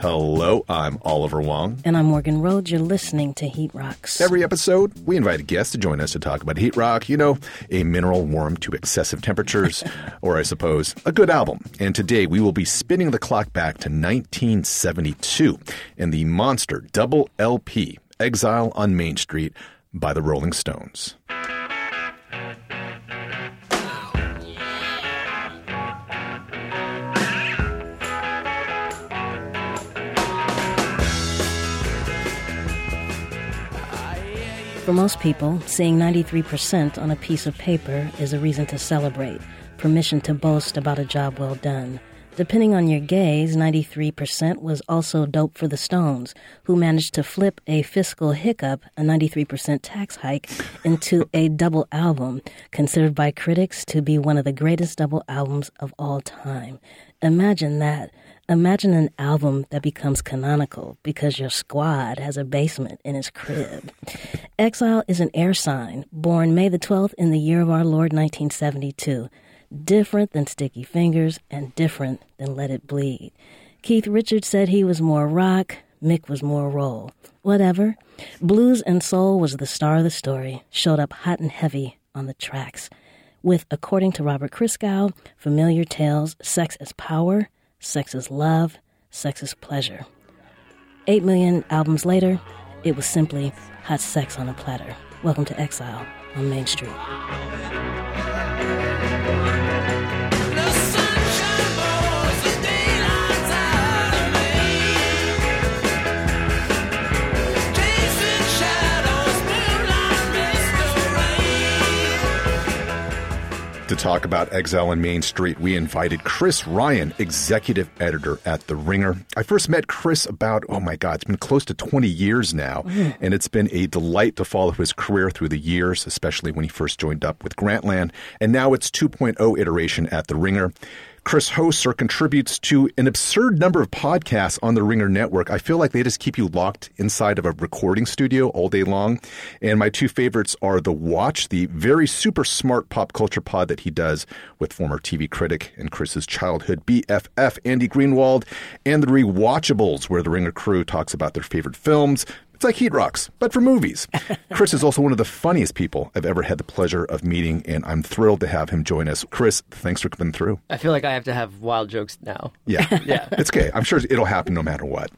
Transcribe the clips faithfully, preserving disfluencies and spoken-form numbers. Hello, I'm Oliver Wong. And I'm Morgan Rhodes. You're listening to Heat Rocks. Every episode, we invite guests to join us to talk about heat rock. You know, a mineral warm to excessive temperatures, or I suppose, a good album. And today, we will be spinning the clock back to nineteen seventy-two and the monster double L P, Exile on Main Street by the Rolling Stones. For most people, seeing ninety-three percent on a piece of paper is a reason to celebrate, permission to boast about a job well done. Depending on your gaze, ninety-three percent was also dope for the Stones, who managed to flip a fiscal hiccup, a ninety-three percent tax hike, into a double album, considered by critics to be one of the greatest double albums of all time. Imagine that. Imagine an album that becomes canonical because your squad has a basement in his crib. Exile is an air sign, born May the twelfth in the year of our Lord, nineteen seventy-two. Different than Sticky Fingers and different than Let It Bleed. Keith Richards said he was more rock, Mick was more roll. Whatever. Blues and soul was the star of the story, showed up hot and heavy on the tracks. With, according to Robert Christgau, familiar tales, sex as power, sex is love, sex is pleasure. Eight million albums later, it was simply hot sex on a platter. Welcome to Exile on Main Street. To talk about Exile on Main Street, we invited Chris Ryan, executive editor at The Ringer. I first met Chris about, oh my God, it's been close to twenty years now, mm. and it's been a delight to follow his career through the years, especially when he first joined up with Grantland, and now it's two point oh iteration at The Ringer. Chris hosts or contributes to an absurd number of podcasts on the Ringer Network. I feel like they just keep you locked inside of a recording studio all day long. And my two favorites are The Watch, the very super smart pop culture pod that he does with former T V critic and Chris's childhood B F F, Andy Greenwald, and The Rewatchables, where the Ringer crew talks about their favorite films. It's like Heat Rocks, but for movies. Chris is also one of the funniest people I've ever had the pleasure of meeting, and I'm thrilled to have him join us. Chris, thanks for coming through. I feel like I have to have wild jokes now. Yeah. yeah. It's okay. I'm sure it'll happen no matter what.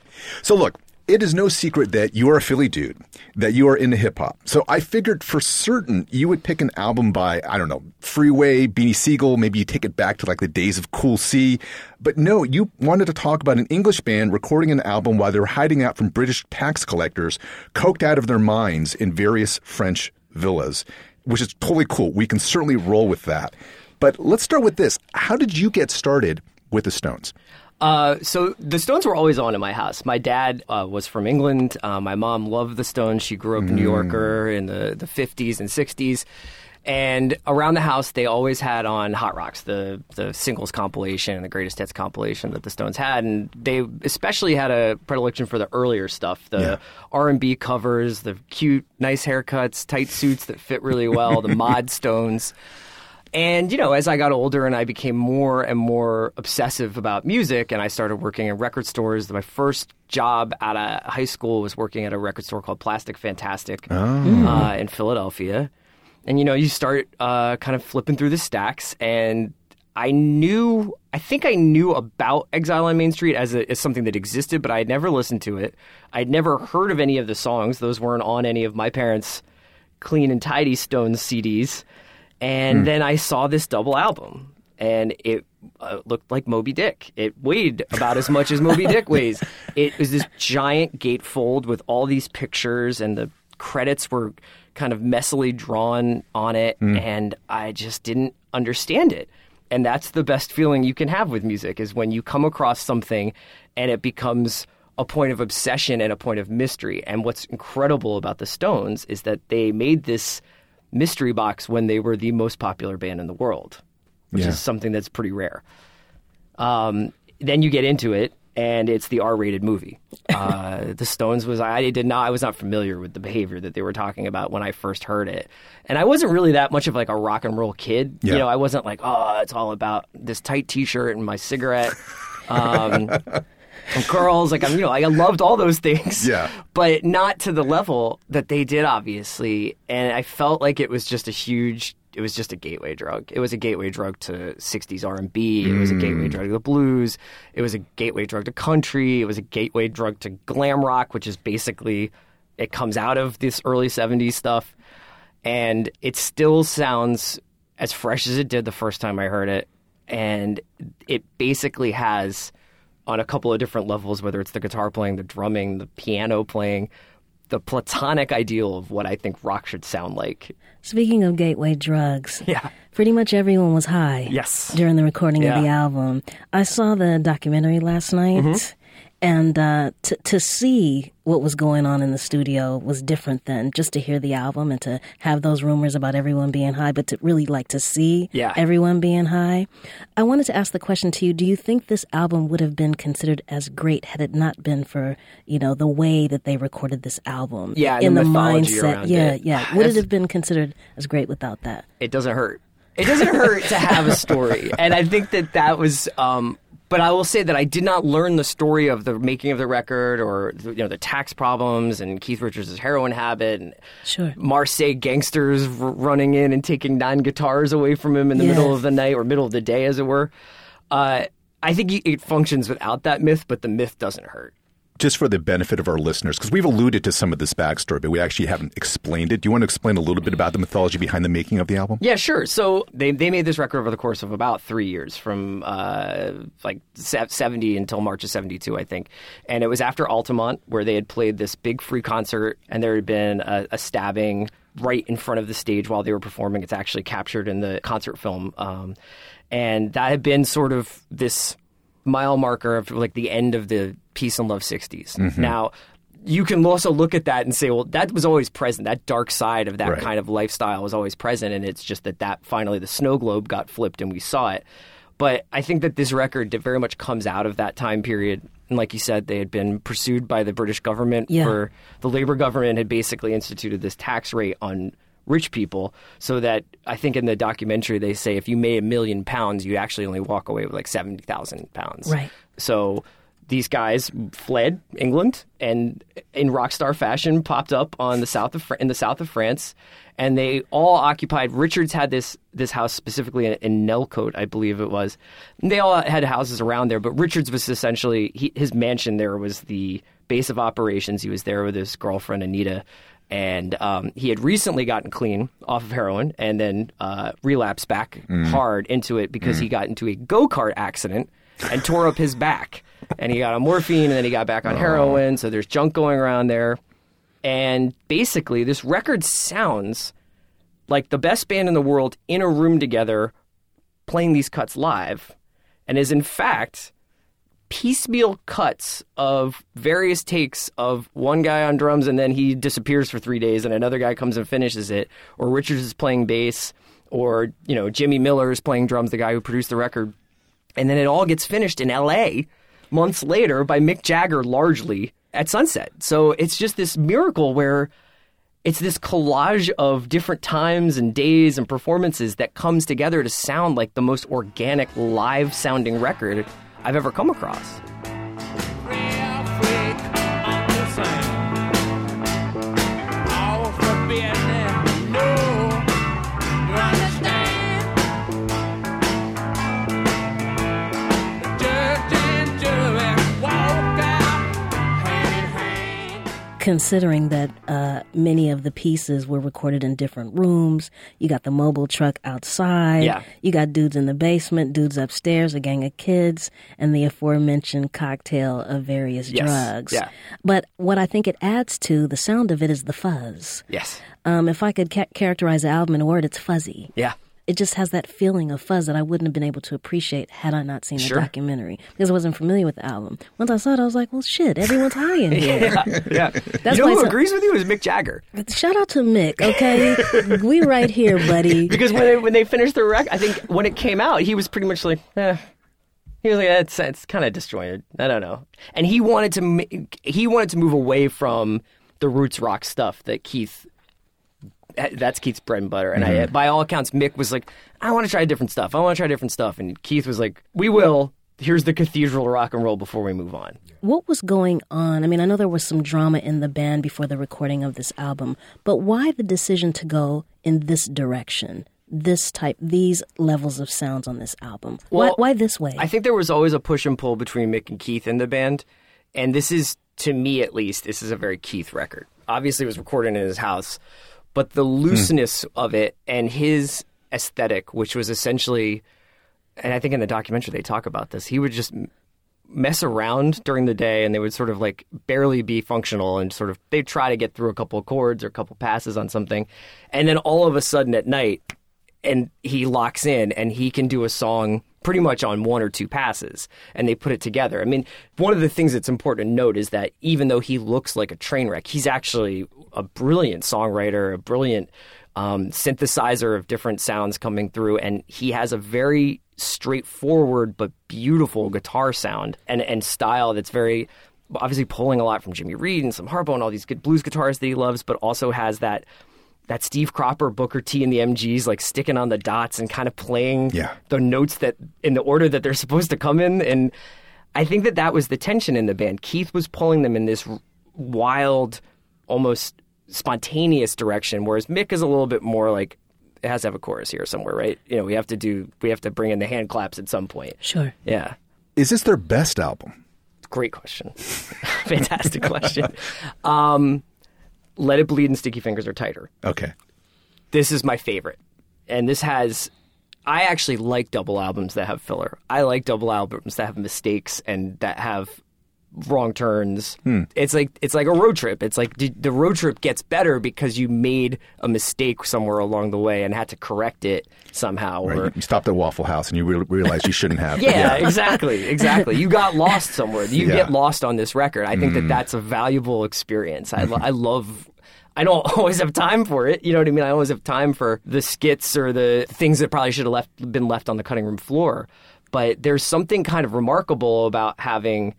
So look, it is no secret that you are a Philly dude, that you are into hip-hop. So I figured for certain you would pick an album by, I don't know, Freeway, Beanie Siegel, maybe you take it back to like the days of Cool C. But no, you wanted to talk about an English band recording an album while they were hiding out from British tax collectors, coked out of their minds in various French villas, which is totally cool. We can certainly roll with that. But let's start with this. How did you get started with the Stones? Uh, so the Stones were always on in my house. My dad uh, was from England. Uh, my mom loved the Stones. She grew up mm. New Yorker in the, the fifties and sixties. And around the house, they always had on Hot Rocks, the, the singles compilation, the greatest hits compilation that the Stones had. And they especially had a predilection for the earlier stuff, the yeah. R and B covers, the cute, nice haircuts, tight suits that fit really well, the mod Stones. And, you know, as I got older and I became more and more obsessive about music and I started working in record stores, my first job out of high school was working at a record store called Plastic Fantastic oh. uh, in Philadelphia. And, you know, you start uh, kind of flipping through the stacks and I knew, I think I knew about Exile on Main Street as, a, as something that existed, but I had never listened to it. I'd never heard of any of the songs. Those weren't on any of my parents' Clean and Tidy Stones C Ds. And hmm. then I saw this double album, and it uh, looked like Moby Dick. It weighed about as much as Moby Dick weighs. It was this giant gatefold with all these pictures, and the credits were kind of messily drawn on it, hmm. and I just didn't understand it. And that's the best feeling you can have with music, is when you come across something and it becomes a point of obsession and a point of mystery. And what's incredible about the Stones is that they made this mystery box when they were the most popular band in the world, which yeah. is something that's pretty rare. Um, then you get into it, and it's the R-rated movie. Uh, the Stones was I did not I was not familiar with the behavior that they were talking about when I first heard it, and I wasn't really that much of like a rock and roll kid. Yeah. You know, I wasn't like, oh, it's all about this tight T-shirt and my cigarette. Um, and girls. Like, I'm, you know, I loved all those things. Yeah. But not to the level that they did, obviously. And I felt like it was just a huge... It was just a gateway drug. It was a gateway drug to sixties R and B. It was a gateway drug to the blues. It was a gateway drug to country. It was a gateway drug to glam rock, which is basically... It comes out of this early seventies stuff. And it still sounds as fresh as it did the first time I heard it. And it basically has... on a couple of different levels, whether it's the guitar playing, the drumming, the piano playing, the platonic ideal of what I think rock should sound like. Speaking of gateway drugs, yeah. pretty much everyone was high yes. during the recording yeah. of the album. I saw the documentary last night, mm-hmm. and uh, t- to see what was going on in the studio was different than just to hear the album and to have those rumors about everyone being high, but to really like to see yeah. everyone being high. I wanted to ask the question to you, do you think this album would have been considered as great had it not been for, you know, the way that they recorded this album? Yeah, in the, the mindset. Yeah, it. yeah. Would That's... it have been considered as great without that? It doesn't hurt. It doesn't hurt to have a story. And I think that that was... Um, But I will say that I did not learn the story of the making of the record, or you know, the tax problems and Keith Richards' heroin habit and sure. Marseille gangsters r- running in and taking nine guitars away from him in the yeah. middle of the night or middle of the day, as it were. Uh, I think it functions without that myth, but the myth doesn't hurt. Just for the benefit of our listeners, because we've alluded to some of this backstory, but we actually haven't explained it. Do you want to explain a little bit about the mythology behind the making of the album? Yeah, sure. So they they made this record over the course of about three years, from uh, like seventy until March of seventy-two, I think. And it was after Altamont, where they had played this big free concert, and there had been a, a stabbing right in front of the stage while they were performing. It's actually captured in the concert film. Um, and that had been sort of this... mile marker of like the end of the peace and love sixties. Mm-hmm. Now, you can also look at that and say, well, that was always present. That dark side of that right. kind of lifestyle was always present. And it's just that that finally the snow globe got flipped and we saw it. But I think that this record very much comes out of that time period. And like you said, they had been pursued by the British government yeah. for the Labour government had basically instituted this tax rate on rich people, so that I think in the documentary they say if you made a million pounds, you actually only walk away with like seventy thousand pounds. Right. So these guys fled England and in rock star fashion popped up on the south of in the south of France, and they all occupied. Richards had this this house specifically in, in Nelcote, I believe it was. And they all had houses around there, but Richards was essentially he, his mansion there was the base of operations. He was there with his girlfriend Anita. And um, he had recently gotten clean off of heroin and then uh, relapsed back mm. hard into it because mm. he got into a go-kart accident and tore up his back. And he got on morphine and then he got back on oh. heroin. So there's junk going around there. And basically this record sounds like the best band in the world in a room together playing these cuts live, and is in fact... piecemeal cuts of various takes of one guy on drums and then he disappears for three days and another guy comes and finishes it, or Richards is playing bass, or you know Jimmy Miller is playing drums, the guy who produced the record, and then it all gets finished in L A months later by Mick Jagger largely at sunset. So it's just this miracle where it's this collage of different times and days and performances that comes together to sound like the most organic live sounding record I've ever come across. Considering that uh, many of the pieces were recorded in different rooms, you got the mobile truck outside, yeah. you got dudes in the basement, dudes upstairs, a gang of kids, and the aforementioned cocktail of various yes. drugs. Yeah. But what I think it adds to the sound of it is the fuzz. Yes. Um, if I could ca- characterize the album in a word, it's fuzzy. Yeah. It just has that feeling of fuzz that I wouldn't have been able to appreciate had I not seen sure. the documentary, because I wasn't familiar with the album. Once I saw it, I was like, well, shit, everyone's high in here. yeah, yeah. That's you know who so- agrees with you is Mick Jagger. Shout out to Mick, okay? We right here, buddy. Because when they, when they finished the record, I think when it came out, he was pretty much like, eh. He was like, it's, it's kind of disjointed. I don't know. And he wanted to he wanted to move away from the roots rock stuff that Keith... That's Keith's bread and butter. And mm-hmm. I, by all accounts, Mick was like, I want to try different stuff. I want to try different stuff. And Keith was like, we will. here's the cathedral rock and roll before we move on. What was going on? I mean, I know there was some drama in the band before the recording of this album, but why the decision to go in this direction? This type, these levels of sounds on this album? Why, well, why this way? I think there was always a push and pull between Mick and Keith in the band. And this is, to me at least, this is a very Keith record. Obviously, it was recorded in his house. But the looseness mm. of it and his aesthetic, which was essentially, and I think in the documentary they talk about this, he would just mess around during the day and they would sort of like barely be functional and sort of, they'd try to get through a couple of chords or a couple passes on something. And then all of a sudden at night, and he locks in and he can do a song pretty much on one or two passes and they put it together. I mean, one of the things that's important to note is that even though he looks like a train wreck, he's actually a brilliant songwriter, a brilliant um, synthesizer of different sounds coming through. And he has a very straightforward but beautiful guitar sound and, and style that's very obviously pulling a lot from Jimmy Reed and Slim Harpo and all these good blues guitarists that he loves, but also has that that Steve Cropper, Booker T and the M Gs, like sticking on the dots and kind of playing yeah. the notes that in the order that they're supposed to come in. And I think that that was the tension in the band. Keith was pulling them in this wild, almost spontaneous direction, whereas Mick is a little bit more like, it has to have a chorus here somewhere, right? You know, we have to do, we have to bring in the hand claps at some point. Sure. Yeah. Is this their best album? Great question. Fantastic question. Um... Let It Bleed and Sticky Fingers are tighter. Okay. This is my favorite. And this has... I actually like double albums that have filler. I like double albums that have mistakes and that have wrong turns. Hmm. It's like it's like a road trip. It's like the road trip gets better because you made a mistake somewhere along the way and had to correct it somehow. Right. Or... You stopped at Waffle House and you re- realized you shouldn't have. yeah, yeah, exactly. Exactly. You got lost somewhere. You yeah. get lost on this record. I think mm. that that's a valuable experience. I, lo- I love... I don't always have time for it. You know what I mean? I always have time for the skits or the things that probably should have left, been left on the cutting room floor. But there's something kind of remarkable about having,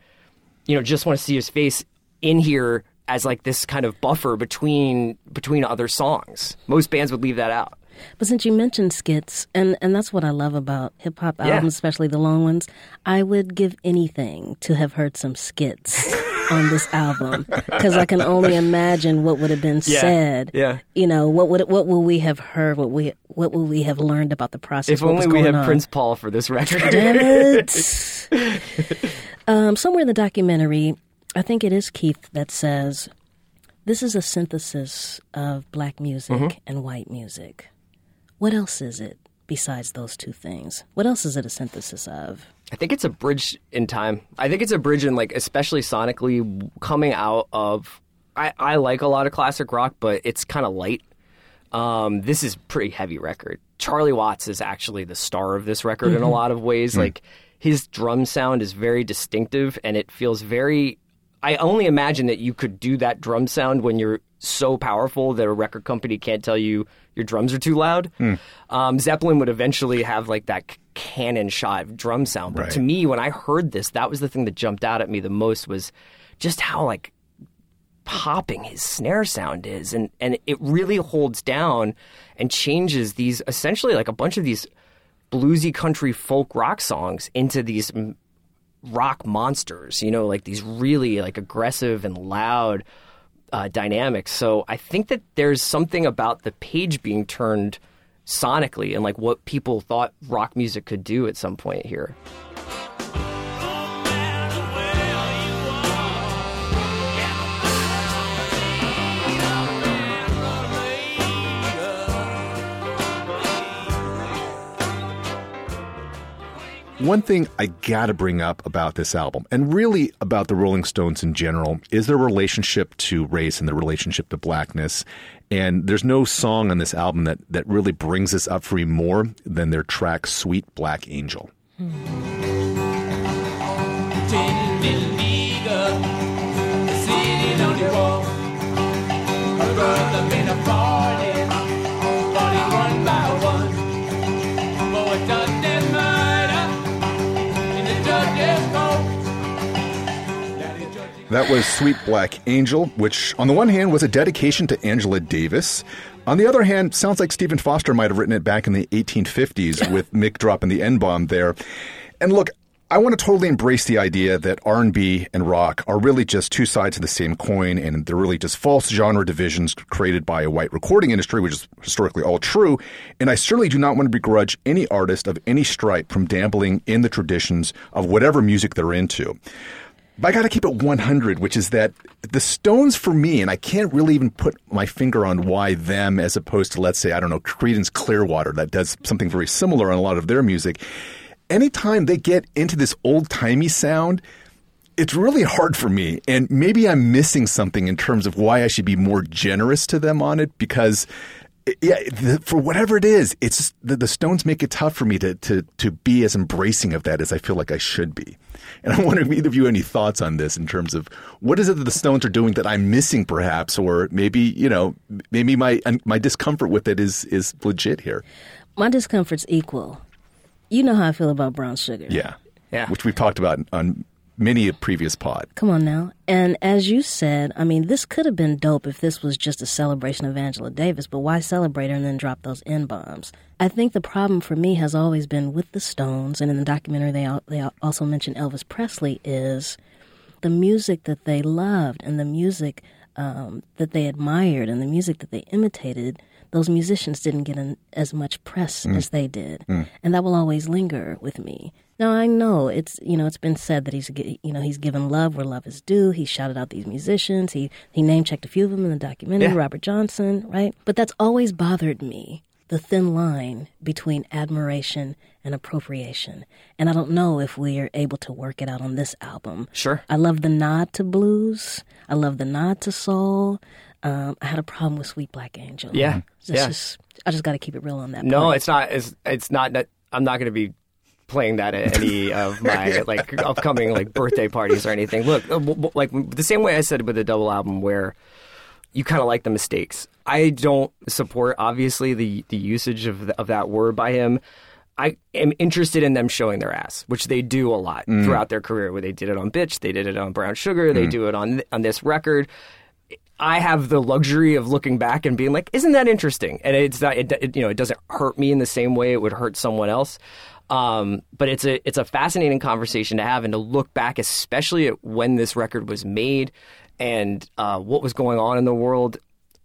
you know, Just Want to See His Face in here as like this kind of buffer between between other songs. Most bands would leave that out. But since you mentioned skits, and, and that's what I love about hip-hop albums, yeah. especially the long ones, I would give anything to have heard some skits on this album, because I can only imagine what would have been yeah. said. Yeah. You know, what would what would we have heard, what we what would we have learned about the process? If only we had on. Prince Paul for this record. Damn it. um, somewhere in the documentary, I think it is Keith that says, this is a synthesis of black music mm-hmm. and white music. What else is it besides those two things? What else is it a synthesis of? I think it's a bridge in time. I think it's a bridge in, like, especially sonically coming out of... I, I like a lot of classic rock, but it's kind of light. Um, this is a pretty heavy record. Charlie Watts is actually the star of this record mm-hmm. in a lot of ways. Mm-hmm. Like, his drum sound is very distinctive, and it feels very... I only imagine that you could do that drum sound when you're so powerful that a record company can't tell you your drums are too loud. Mm. Um, Zeppelin would eventually have like that cannon shot drum sound. But right. to me, when I heard this, that was the thing that jumped out at me the most, was just how like popping his snare sound is. And, and it really holds down and changes these, essentially like a bunch of these bluesy country folk rock songs into these rock monsters, you know, like these really like aggressive and loud Uh, dynamics. So I think that there's something about the page being turned sonically and like what people thought rock music could do at some point here. One thing I gotta bring up about this album, and really about the Rolling Stones in general, is their relationship to race and their relationship to blackness. And there's no song on this album that, that really brings this up for you more than their track Sweet Black Angel. That was Sweet Black Angel, which on the one hand was a dedication to Angela Davis. On the other hand, sounds like Stephen Foster might have written it back in the eighteen fifties with Mick dropping the N-bomb there. And look, I want to totally embrace the idea that R and B and rock are really just two sides of the same coin, and they're really just false genre divisions created by a white recording industry, which is historically all true. And I certainly do not want to begrudge any artist of any stripe from dabbling in the traditions of whatever music they're into. But I got to keep it one hundred, which is that the Stones for me, and I can't really even put my finger on why them as opposed to, let's say, I don't know, Creedence Clearwater, that does something very similar on a lot of their music. Anytime they get into this old-timey sound, it's really hard for me. And maybe I'm missing something in terms of why I should be more generous to them on it, because yeah, the, for whatever it is, it's just, the, the Stones make it tough for me to, to, to be as embracing of that as I feel like I should be. And I wonder if either of you have any thoughts on this in terms of what is it that the Stones are doing that I'm missing perhaps, or maybe, you know, maybe my my discomfort with it is is legit here. My discomfort's equal. You know how I feel about Brown Sugar. Yeah. Yeah. Which we've talked about on many a previous pod. Come on now. And as you said, I mean, this could have been dope if this was just a celebration of Angela Davis, but why celebrate her and then drop those N-bombs? I think the problem for me has always been with the Stones, and in the documentary they al- they also mentioned Elvis Presley, is the music that they loved and the music um, that they admired and the music that they imitated, those musicians didn't get an, as much press mm. as they did. Mm. And that will always linger with me. Now, I know it's, you know, it's been said that he's, you know, he's given love where love is due. He shouted out these musicians. He, he name-checked a few of them in the documentary, yeah. Robert Johnson, right? But that's always bothered me, the thin line between admiration and appropriation. And I don't know if we are able to work it out on this album. Sure. I love the nod to blues. I love the nod to soul. Um, I had a problem with Sweet Black Angel. Yeah, it's yeah. Just, I just got to keep it real on that. No, point. it's not. It's, it's not. That, I'm not going to be playing that at any of my like upcoming like birthday parties or anything. Look, like the same way I said with the double album, where you kind of like the mistakes. I don't support obviously the the usage of the, of that word by him. I am interested in them showing their ass, which they do a lot mm. throughout their career. Where they did it on Bitch, they did it on Brown Sugar, mm. they do it on on this record. I have the luxury of looking back and being like, isn't that interesting? And it's not, it, it, you know, it doesn't hurt me in the same way it would hurt someone else. Um, but it's a it's a fascinating conversation to have and to look back, especially at when this record was made and uh, what was going on in the world.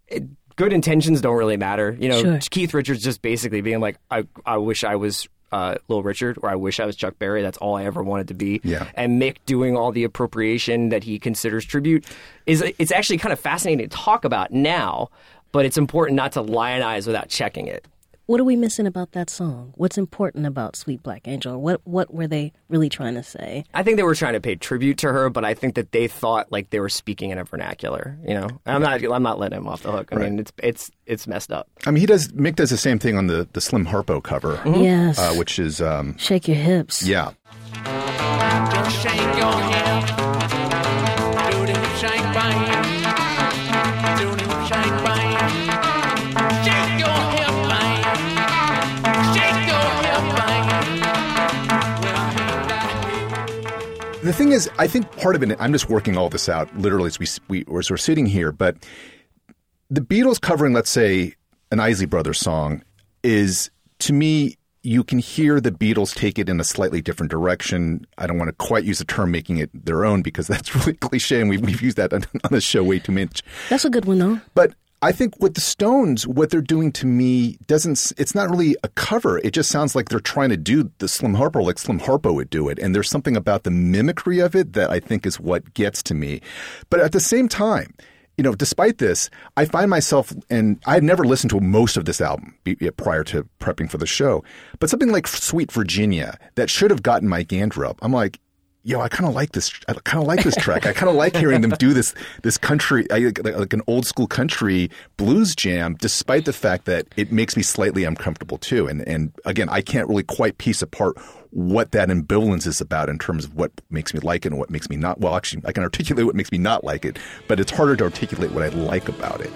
It, good intentions don't really matter. You know, sure. Keith Richards just basically being like, I, I wish I was uh, Little Richard, or I wish I was Chuck Berry. That's all I ever wanted to be. Yeah. And Mick doing all the appropriation that he considers tribute is it's actually kind of fascinating to talk about now, but it's important not to lionize without checking it. What are we missing about that song? What's important about Sweet Black Angel? What what were they really trying to say? I think they were trying to pay tribute to her, but I think that they thought like they were speaking in a vernacular. You know, I'm not I'm not letting him off the hook. I right. mean, it's it's it's messed up. I mean, he does Mick does the same thing on the, the Slim Harpo cover, mm-hmm. yes, uh, which is um, Shake Your Hips. Yeah. Just shake your hips. Do them shake bang. Do them shake bang. The thing is, I think part of it, I'm just working all this out literally as, we, we, as we're sitting here, but the Beatles covering, let's say, an Isley Brothers song is, to me, you can hear the Beatles take it in a slightly different direction. I don't want to quite use the term making it their own because that's really cliche and we've, we've used that on, on the show way too much. That's a good one, though. But I think with the Stones, what they're doing to me doesn't, it's not really a cover. It just sounds like they're trying to do the Slim Harpo like Slim Harpo would do it. And there's something about the mimicry of it that I think is what gets to me. But at the same time, you know, despite this, I find myself, and I had never listened to most of this album prior to prepping for the show, but something like Sweet Virginia that should have gotten my gander up. I'm like, yo, I kind of like this. I kind of like this track. I kind of like hearing them do this this country, like, like an old school country blues jam, despite the fact that it makes me slightly uncomfortable too. And and again, I can't really quite piece apart what that ambivalence is about in terms of what makes me like it and what makes me not. Well, actually, I can articulate what makes me not like it, but it's harder to articulate what I like about it.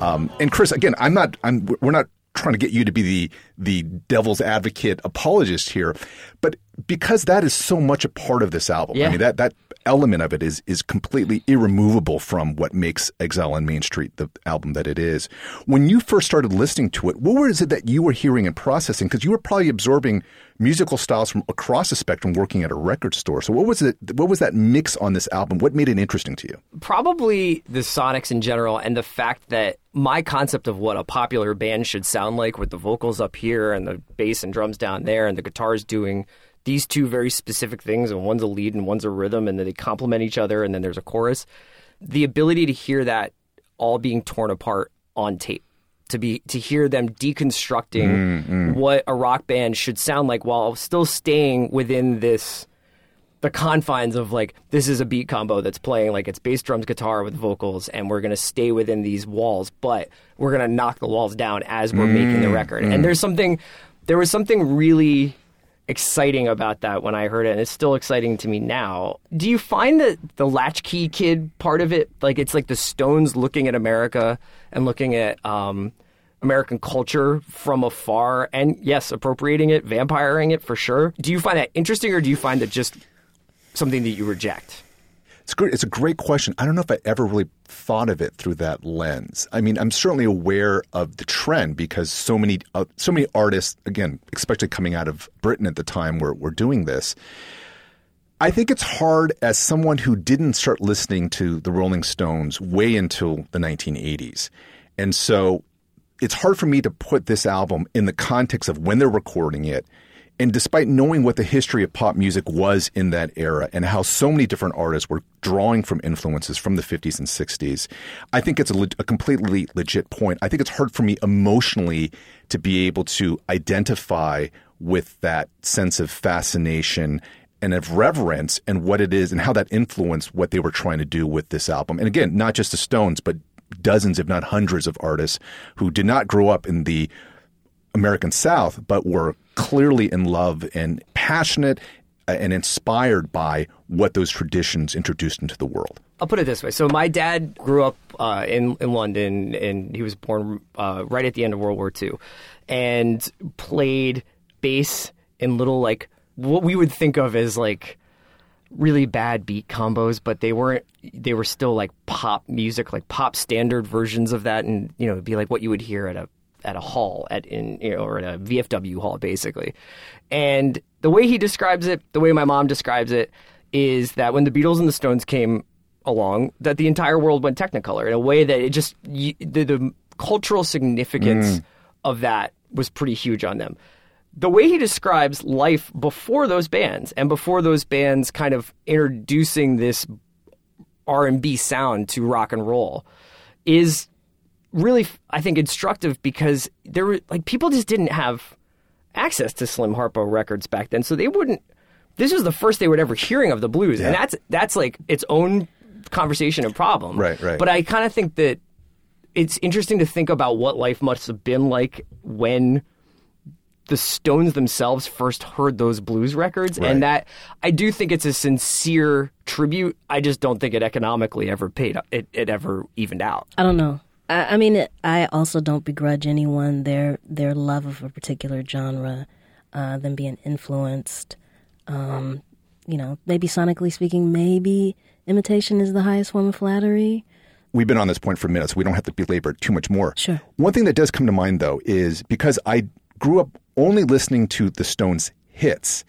Um, and Chris, again, I'm not. I'm. We're not trying to get you to be the the devil's advocate apologist here, but because that is so much a part of this album. Yeah. I mean, that that element of it is is completely irremovable from what makes Exile on Main Street the album that it is. When you first started listening to it, what was it that you were hearing and processing? Because you were probably absorbing musical styles from across the spectrum working at a record store. So what was it? What was that mix on this album? What made it interesting to you? Probably the sonics in general, and the fact that my concept of what a popular band should sound like, with the vocals up here and the bass and drums down there and the guitars doing these two very specific things, and one's a lead and one's a rhythm, and then they complement each other, and then there's a chorus. The ability to hear that all being torn apart on tape, to be to hear them deconstructing mm-hmm. what a rock band should sound like while still staying within this the confines of, like, this is a beat combo that's playing, like, it's bass, drums, guitar with vocals, and we're going to stay within these walls, but we're going to knock the walls down as we're mm-hmm. making the record. Mm-hmm. And there's something, there was something really exciting about that when I heard it, and it's still exciting to me now. Do you find that the latchkey kid part of it, like, it's like the Stones looking at America and looking at um, American culture from afar, and yes, appropriating it, vampiring it for sure. Do you find that interesting, or do you find that just something that you reject? It's great. It's a great question. I don't know if I ever really thought of it through that lens. I mean, I'm certainly aware of the trend because so many uh, so many artists, again, especially coming out of Britain at the time, were, were doing this. I think it's hard as someone who didn't start listening to the Rolling Stones way until the nineteen eighties. And so it's hard for me to put this album in the context of when they're recording it. And despite knowing what the history of pop music was in that era and how so many different artists were drawing from influences from the fifties and sixties, I think it's a, le- a completely legit point. I think it's hard for me emotionally to be able to identify with that sense of fascination and of reverence and what it is and how that influenced what they were trying to do with this album. And again, not just the Stones, but dozens, if not hundreds, of artists who did not grow up in the American South, but were clearly in love and passionate and inspired by what those traditions introduced into the world. I'll put it this way. So my dad grew up uh, in, in London, and he was born uh, right at the end of World War Two, and played bass in little, like, what we would think of as, like, really bad beat combos, but they weren't, they were still like pop music, like pop standard versions of that. And, you know, it'd be like what you would hear at a at a hall at in you know or at a V F W hall, basically. And the way he describes it, the way my mom describes it, is that when the Beatles and the Stones came along, that the entire world went Technicolor in a way that it just the, the cultural significance mm. of that was pretty huge on them. The way he describes life before those bands and before those bands kind of introducing this R and B sound to rock and roll is really, I think, instructive, because there were, like, people just didn't have access to Slim Harpo records back then, so they wouldn't. This was the first they were ever hearing of the blues, yeah. and that's that's like its own conversation and problem. Right, right. But I kind of think that it's interesting to think about what life must have been like when the Stones themselves first heard those blues records, right. and that I do think it's a sincere tribute. I just don't think it economically ever paid. It it ever evened out. I don't know. I mean, I also don't begrudge anyone their their love of a particular genre, uh, them being influenced. Um, you know, maybe sonically speaking, maybe imitation is the highest form of flattery. We've been on this point for minutes. We don't have to belabor it too much more. Sure. One thing that does come to mind, though, is because I grew up only listening to the Stones' hits.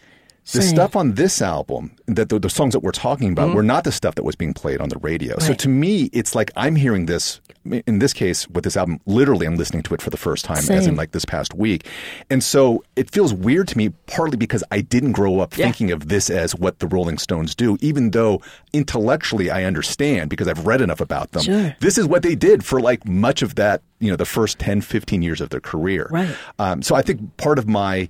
The Same. Stuff on this album, that the, the songs that we're talking about, mm-hmm. were not the stuff that was being played on the radio. Right. So to me, it's like I'm hearing this, in this case, with this album, literally I'm listening to it for the first time, Same. As in like this past week. And so it feels weird to me, partly because I didn't grow up yeah. thinking of this as what the Rolling Stones do, even though intellectually I understand because I've read enough about them. Sure. This is what they did for like much of that, you know, the first ten, fifteen years of their career. Right. Um, so I think part of my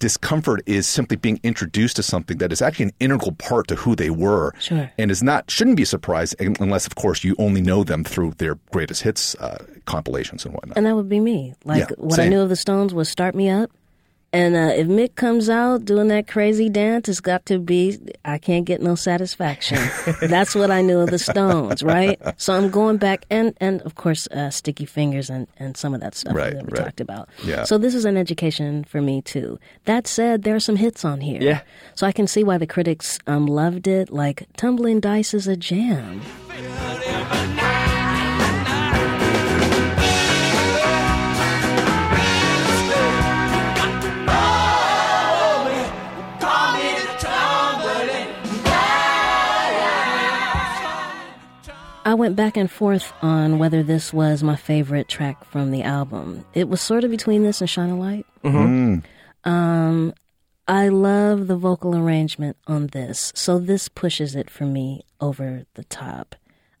discomfort is simply being introduced to something that is actually an integral part to who they were, sure. and is not shouldn't be surprised unless, of course, you only know them through their greatest hits uh, compilations and whatnot. And that would be me. Like yeah, what same. I knew of the Stones was "Start Me Up," And uh, if Mick comes out doing that crazy dance, it's got to be, I can't get no satisfaction. That's what I knew of the Stones, right? So I'm going back, and, and of course, uh, Sticky Fingers and, and some of that stuff right, that we right. talked about. Yeah. So this is an education for me, too. That said, there are some hits on here. Yeah. So I can see why the critics um, loved it, like Tumbling Dice is a jam. I went back and forth on whether this was my favorite track from the album. It was sort of between this and Shine a Light. Mm-hmm. Um, I love the vocal arrangement on this, so this pushes it for me over the top.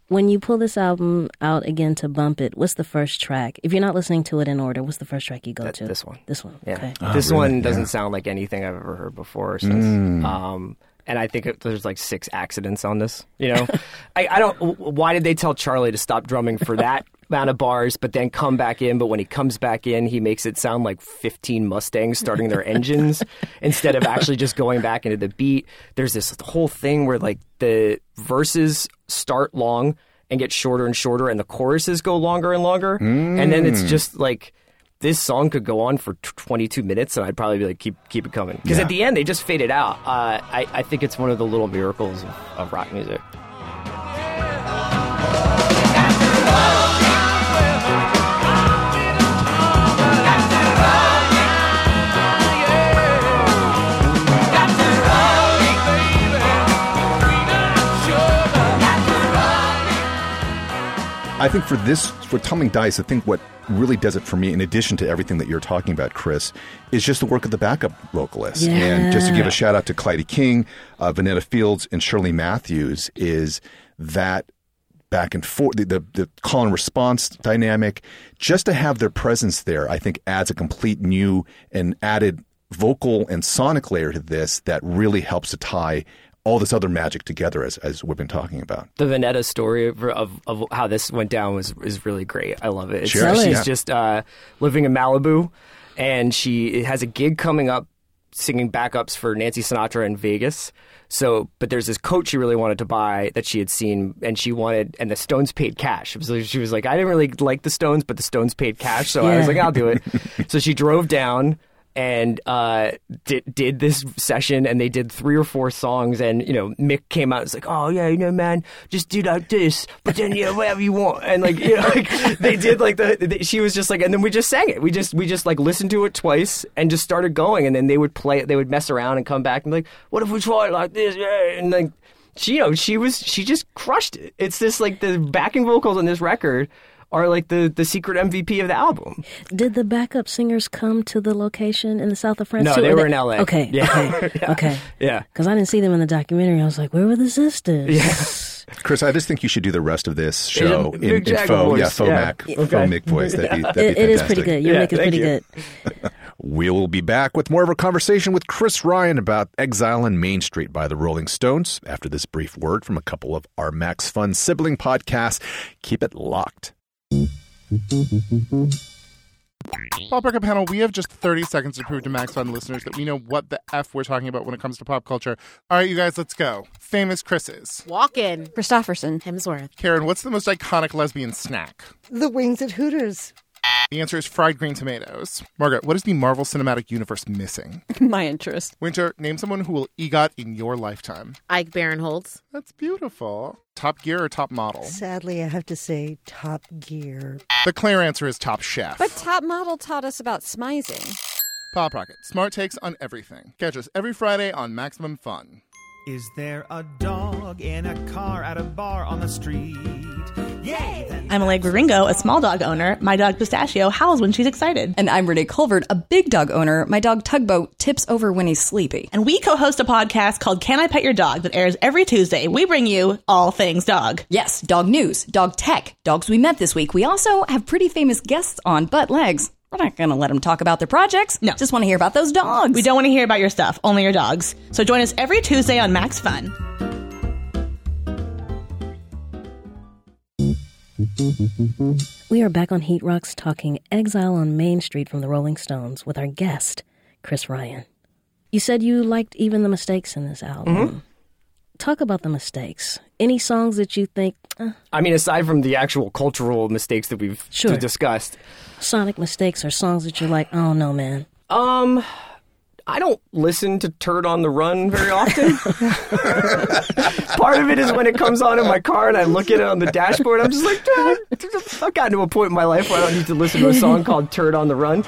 When you pull this album out again to bump it, what's the first track? If you're not listening to it in order, what's the first track you go that, to? This one. This one, yeah. okay. Oh, this really? one doesn't yeah. sound like anything I've ever heard before since... Mm. Um, And I think it, there's like six accidents on this, you know? I, I don't, why did they tell Charlie to stop drumming for that amount of bars, but then come back in? But when he comes back in, he makes it sound like fifteen Mustangs starting their engines instead of actually just going back into the beat. There's this whole thing where like the verses start long and get shorter and shorter and the choruses go longer and longer. Mm. And then it's just like... This song could go on for twenty-two minutes, and I'd probably be like, keep keep it coming. Because yeah. at the end, they just fade it out. Uh, I, I think it's one of the little miracles of, of rock music. I think for this, for Tumbling Dice, I think what really does it for me, in addition to everything that you're talking about, Chris, is just the work of the backup vocalists. Yeah. And just to give a shout out to Clyde King, uh, Vanetta Fields, and Shirley Matthews, is that back and forth, the, the, the call and response dynamic, just to have their presence there, I think adds a complete new and added vocal and sonic layer to this that really helps to tie all this other magic together, as as we've been talking about. The Vanetta story of of, of how this went down was is really great. I love it. It's, sure. She's yeah. just uh, living in Malibu, and she has a gig coming up, singing backups for Nancy Sinatra in Vegas. So, but there's this coat she really wanted to buy that she had seen, and she wanted, and the Stones paid cash. It was like, she was like, I didn't really like the Stones, but the Stones paid cash, so yeah. I was like, I'll do it. So she drove down. And uh, did, did this session, and they did three or four songs, and you know Mick came out and was like, "Oh yeah, you know, man, just do like this, but then yeah, whatever you want." And like, you know, like they did like the, the she was just like, and then we just sang it. We just we just like listened to it twice and just started going, and then they would play it, they would mess around and come back and be like, "What if we try it like this?" Yeah, and like she, you know, she was she just crushed it. It's this like the backing vocals on this record are like the, the secret M V P of the album. Did the backup singers come to the location in the south of France? No, too? they or were they... in L A Okay, yeah. okay, yeah. okay. Yeah. Because I didn't see them in the documentary. I was like, where were the sisters? Yes. Yeah. Chris, I just think you should do the rest of this show in, in, in faux, yeah, faux yeah. Mac, okay. faux Mick voice. That'd be, that'd be it, fantastic. It is pretty good. Your yeah, Mick is pretty you. good. We will be back with more of our conversation with Chris Ryan about Exile on Main Street by the Rolling Stones after this brief word from a couple of our Max Fun sibling podcasts. Keep it locked. Pop Record Panel, we have just thirty seconds to prove to Max Fun listeners that we know what the F we're talking about when it comes to pop culture. All right, you guys, let's go. Famous Chris's. Walken. Christofferson. Hemsworth. Karen, what's the most iconic lesbian snack? The wings at Hooters. The answer is fried green tomatoes. Margaret, what is the Marvel Cinematic Universe missing? My interest. Winter, name someone who will EGOT in your lifetime. Ike Barinholtz. That's beautiful. Top Gear or Top Model? Sadly, I have to say Top Gear. The clear answer is Top Chef. But Top Model taught us about smizing. Pop Rocket, smart takes on everything. Catch us every Friday on Maximum Fun. Is there a dog in a car at a bar on the street? Yay! I'm Allegra Ringo, a small dog owner. My dog Pistachio howls when she's excited. And I'm Renee Culvert, a big dog owner. My dog Tugboat tips over when he's sleepy. And we co-host a podcast called Can I Pet Your Dog that airs every Tuesday. We bring you all things dog. Yes, dog news, dog tech, dogs we met this week. We also have pretty famous guests on, but Legs, we're not going to let them talk about their projects. No. Just want to hear about those dogs. We don't want to hear about your stuff, only your dogs. So join us every Tuesday on Max Fun. We are back on Heat Rocks talking Exile on Main Street from the Rolling Stones with our guest, Chris Ryan. You said you liked even the mistakes in this album. Mm-hmm. Talk about the mistakes. Any songs that you think... Uh, I mean, aside from the actual cultural mistakes that we've sure. discussed. Sonic mistakes or songs that you're like, oh, no, man. Um, I don't listen to Turd on the Run very often. Part of it is when it comes on in my car and I look at it on the dashboard, I'm just like, ah, I've gotten to a point in my life where I don't need to listen to a song called Turd on the Run.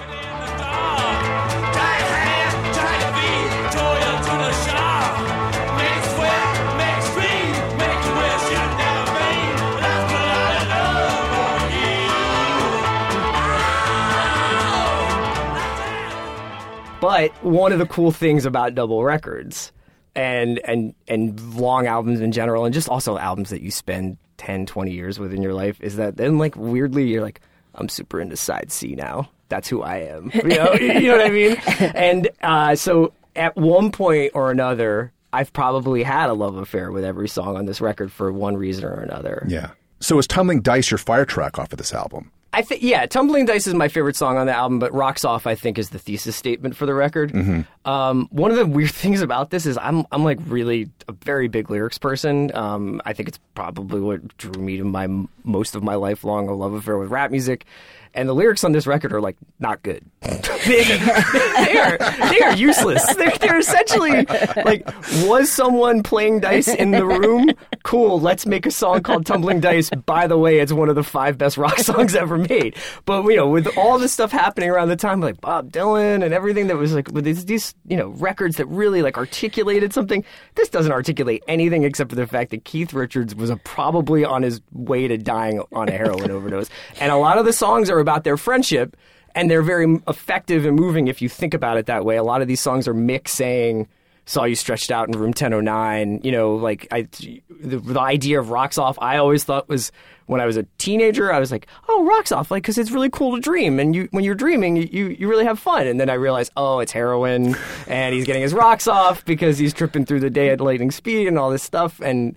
But one of the cool things about double records and and and long albums in general, and just also albums that you spend ten, twenty years with in your life, is that then, like, weirdly, you're like, I'm super into side C now. That's who I am. You know, you know what I mean? And uh, so at one point or another, I've probably had a love affair with every song on this record for one reason or another. Yeah. So is Tumbling Dice your fire track off of this album? I think yeah, Tumbling Dice is my favorite song on the album, but Rocks Off, I think, is the thesis statement for the record. Mm-hmm. Um, one of the weird things about this is I'm I'm like really a very big lyrics person. Um, I think it's probably what drew me to my most of my lifelong love affair with rap music. And the lyrics on this record are, like, not good. they, they, are, they are useless. They're, they're essentially, like, was someone playing dice in the room? Cool, let's make a song called Tumbling Dice. By the way, it's one of the five best rock songs ever made. But, you know, with all this stuff happening around the time, like Bob Dylan and everything that was, like, with these, these you know, records that really, like, articulated something, this doesn't articulate anything except for the fact that Keith Richards was a, probably on his way to dying on a heroin overdose. And a lot of the songs are about their friendship, and they're very effective and moving if you think about it that way. A lot of these songs are Mick saying, saw you stretched out in room ten oh nine, you know, like I, the, the idea of Rocks Off, I always thought was, when I was a teenager, I was like, oh, Rocks Off, like, because it's really cool to dream, and you when you're dreaming, you, you really have fun, and then I realized, oh, it's heroin, and he's getting his rocks off because he's tripping through the day at lightning speed and all this stuff, and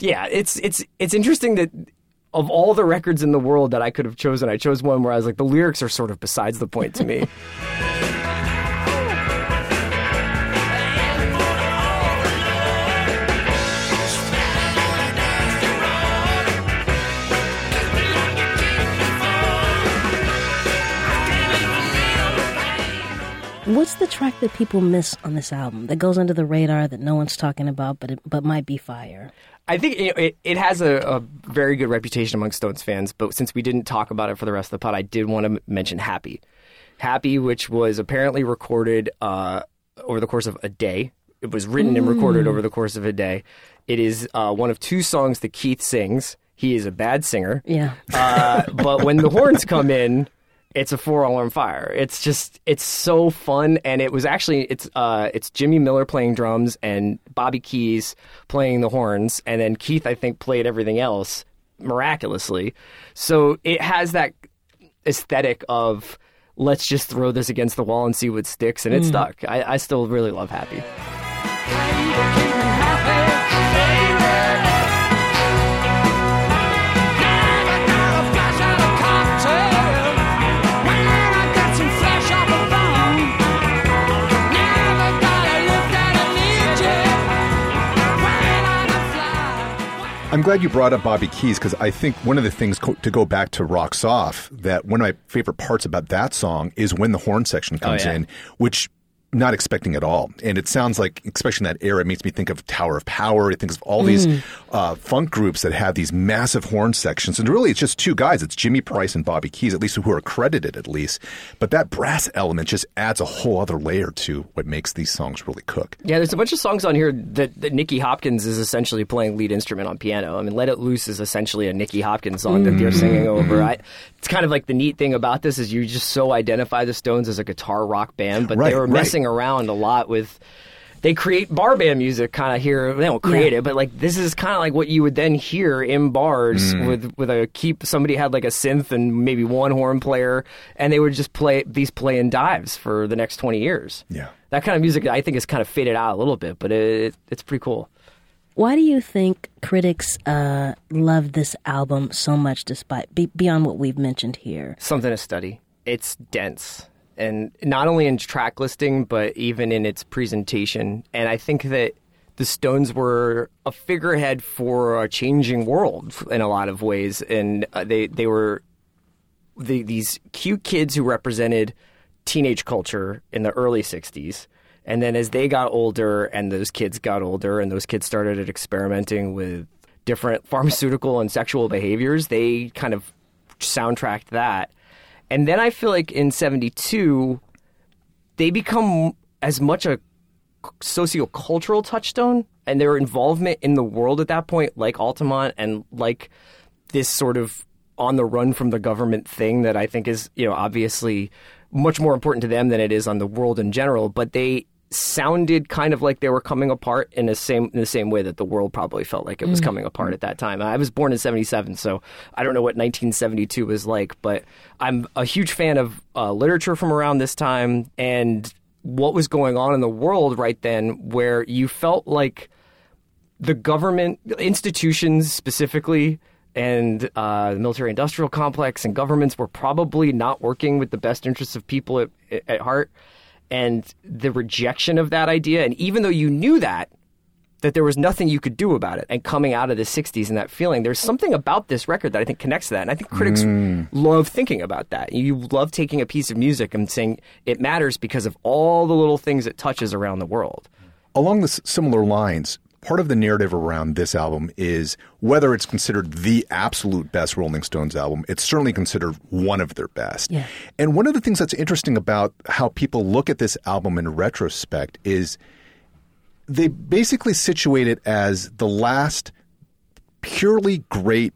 yeah, it's it's it's interesting that of all the records in the world that I could have chosen, I chose one where I was like, the lyrics are sort of besides the point to me. What's the track that people miss on this album that goes under the radar that no one's talking about but it, but might be fire? I think you know, it, it has a, a very good reputation among Stones fans, but since we didn't talk about it for the rest of the pod, I did want to m- mention Happy. Happy, which was apparently recorded uh, over the course of a day. It was written mm. and recorded over the course of a day. It is uh, one of two songs that Keith sings. He is a bad singer. Yeah. Uh, but when the horns come in, it's a four-alarm fire. It's just, it's so fun, and it was actually, it's uh, it's Jimmy Miller playing drums and Bobby Keys playing the horns, and then Keith, I think, played everything else miraculously. So it has that aesthetic of, let's just throw this against the wall and see what sticks, and mm. it stuck. I, I still really love Happy. I'm glad you brought up Bobby Keys, because I think one of the things, co- to go back to Rocks Off, that one of my favorite parts about that song is when the horn section comes oh, yeah. in, which not expecting at all. And it sounds like, especially in that era, it makes me think of Tower of Power. It thinks of all mm. these uh, funk groups that have these massive horn sections. And really, it's just two guys. It's Jimmy Price and Bobby Keys, at least who are credited, at least. But that brass element just adds a whole other layer to what makes these songs really cook. Yeah, there's a bunch of songs on here that, that Nicky Hopkins is essentially playing lead instrument on piano. I mean, Let It Loose is essentially a Nicky Hopkins song mm. that they're singing over. I, it's kind of like the neat thing about this is you just so identify the Stones as a guitar rock band, but right, they were right. messing around a lot with, they create bar band music kind of here. They don't create yeah. it, but like this is kind of like what you would then hear in bars mm. with with a keep. Somebody had like a synth and maybe one horn player, and they would just play these play and dives for the next twenty years. Yeah, that kind of music I think is kind of faded out a little bit, but it, it it's pretty cool. Why do you think critics uh, love this album so much, despite be, beyond what we've mentioned here? Something to study. It's dense. and not only in track listing, but even in its presentation. And I think that the Stones were a figurehead for a changing world in a lot of ways. And they, they were the, these cute kids who represented teenage culture in the early sixties. And then as they got older and those kids got older and those kids started experimenting with different pharmaceutical and sexual behaviors, they kind of soundtracked that. And then I feel like in seventy-two, they become as much a sociocultural touchstone, and their involvement in the world at that point, like Altamont and like this sort of on the run from the government thing that I think is, you know, obviously much more important to them than it is on the world in general. But they sounded kind of like they were coming apart in the same in the same way that the world probably felt like it was mm-hmm. coming apart at that time. I was born in seventy-seven, so I don't know what nineteen seventy-two was like, but I'm a huge fan of uh, literature from around this time and what was going on in the world right then, where you felt like the government, institutions specifically, and uh, the military-industrial complex and governments were probably not working with the best interests of people at, at heart. And the rejection of that idea, and even though you knew that, that there was nothing you could do about it, and coming out of the sixties and that feeling, there's something about this record that I think connects to that. And I think critics mm. love thinking about that. You love taking a piece of music and saying it matters because of all the little things it touches around the world. Along the similar lines, part of the narrative around this album is whether it's considered the absolute best Rolling Stones album, it's certainly considered one of their best. Yeah. And one of the things that's interesting about how people look at this album in retrospect is they basically situate it as the last purely great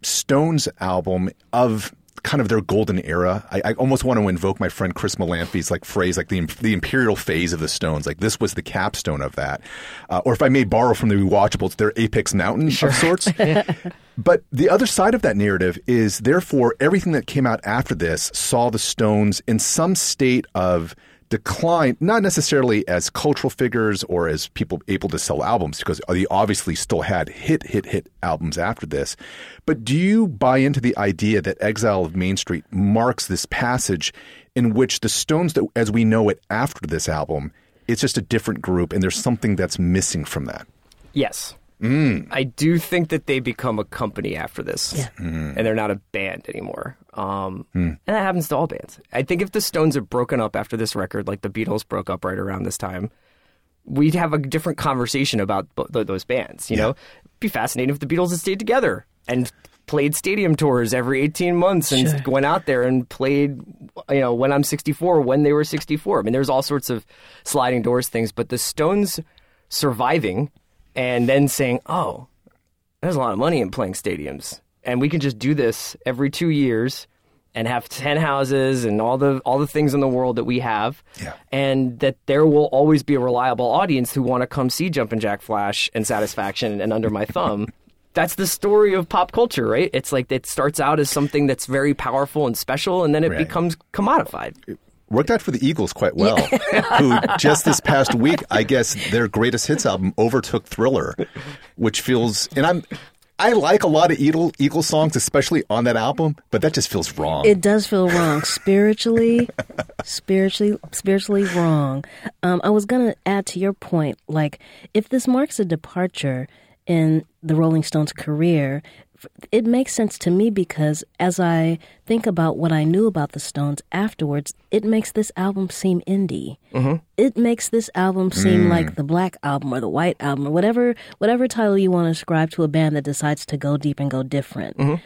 Stones album of kind of their golden era. I, I almost want to invoke my friend Chris Melampi's like phrase, like the the imperial phase of the Stones. Like this was the capstone of that. Uh, or if I may borrow from the Rewatchables, their apex mountain sure. of sorts. But the other side of that narrative is therefore everything that came out after this saw the Stones in some state of decline, not necessarily as cultural figures or as people able to sell albums, because they obviously still had hit, hit, hit albums after this. But do you buy into the idea that Exile of Main Street marks this passage in which the Stones, that, as we know it after this album, it's just a different group and there's something that's missing from that? Yes. Mm. I do think that they become a company after this, yeah. mm. and they're not a band anymore. Um, mm. And that happens to all bands. I think if the Stones had broken up after this record, like the Beatles broke up right around this time, we'd have a different conversation about b- those bands. You yeah. know, it'd be fascinating if the Beatles had stayed together and played stadium tours every eighteen months and sure. went out there and played, you know, When I'm sixty-four, when they were sixty-four. I mean, there's all sorts of sliding doors things, but the Stones surviving. And then saying, oh, there's a lot of money in playing stadiums. And we can just do this every two years and have ten houses and all the all the things in the world that we have. Yeah. And that there will always be a reliable audience who want to come see Jumpin' Jack Flash and Satisfaction and Under My Thumb. That's the story of pop culture, right? It's like it starts out as something that's very powerful and special, and then it right. becomes commodified. It- Worked out for the Eagles quite well, who just this past week, I guess their greatest hits album overtook Thriller, which feels, and I'm, I like a lot of Eagles songs, especially on that album, but that just feels wrong. It does feel wrong. Spiritually, spiritually, spiritually wrong. Um, I was going to add to your point, like, if this marks a departure in the Rolling Stones' career, it makes sense to me because as I think about what I knew about the Stones afterwards, it makes this album seem indie. Mm-hmm. It makes this album seem mm. like the Black Album or the White Album or whatever whatever title you want to ascribe to a band that decides to go deep and go different. Mm-hmm.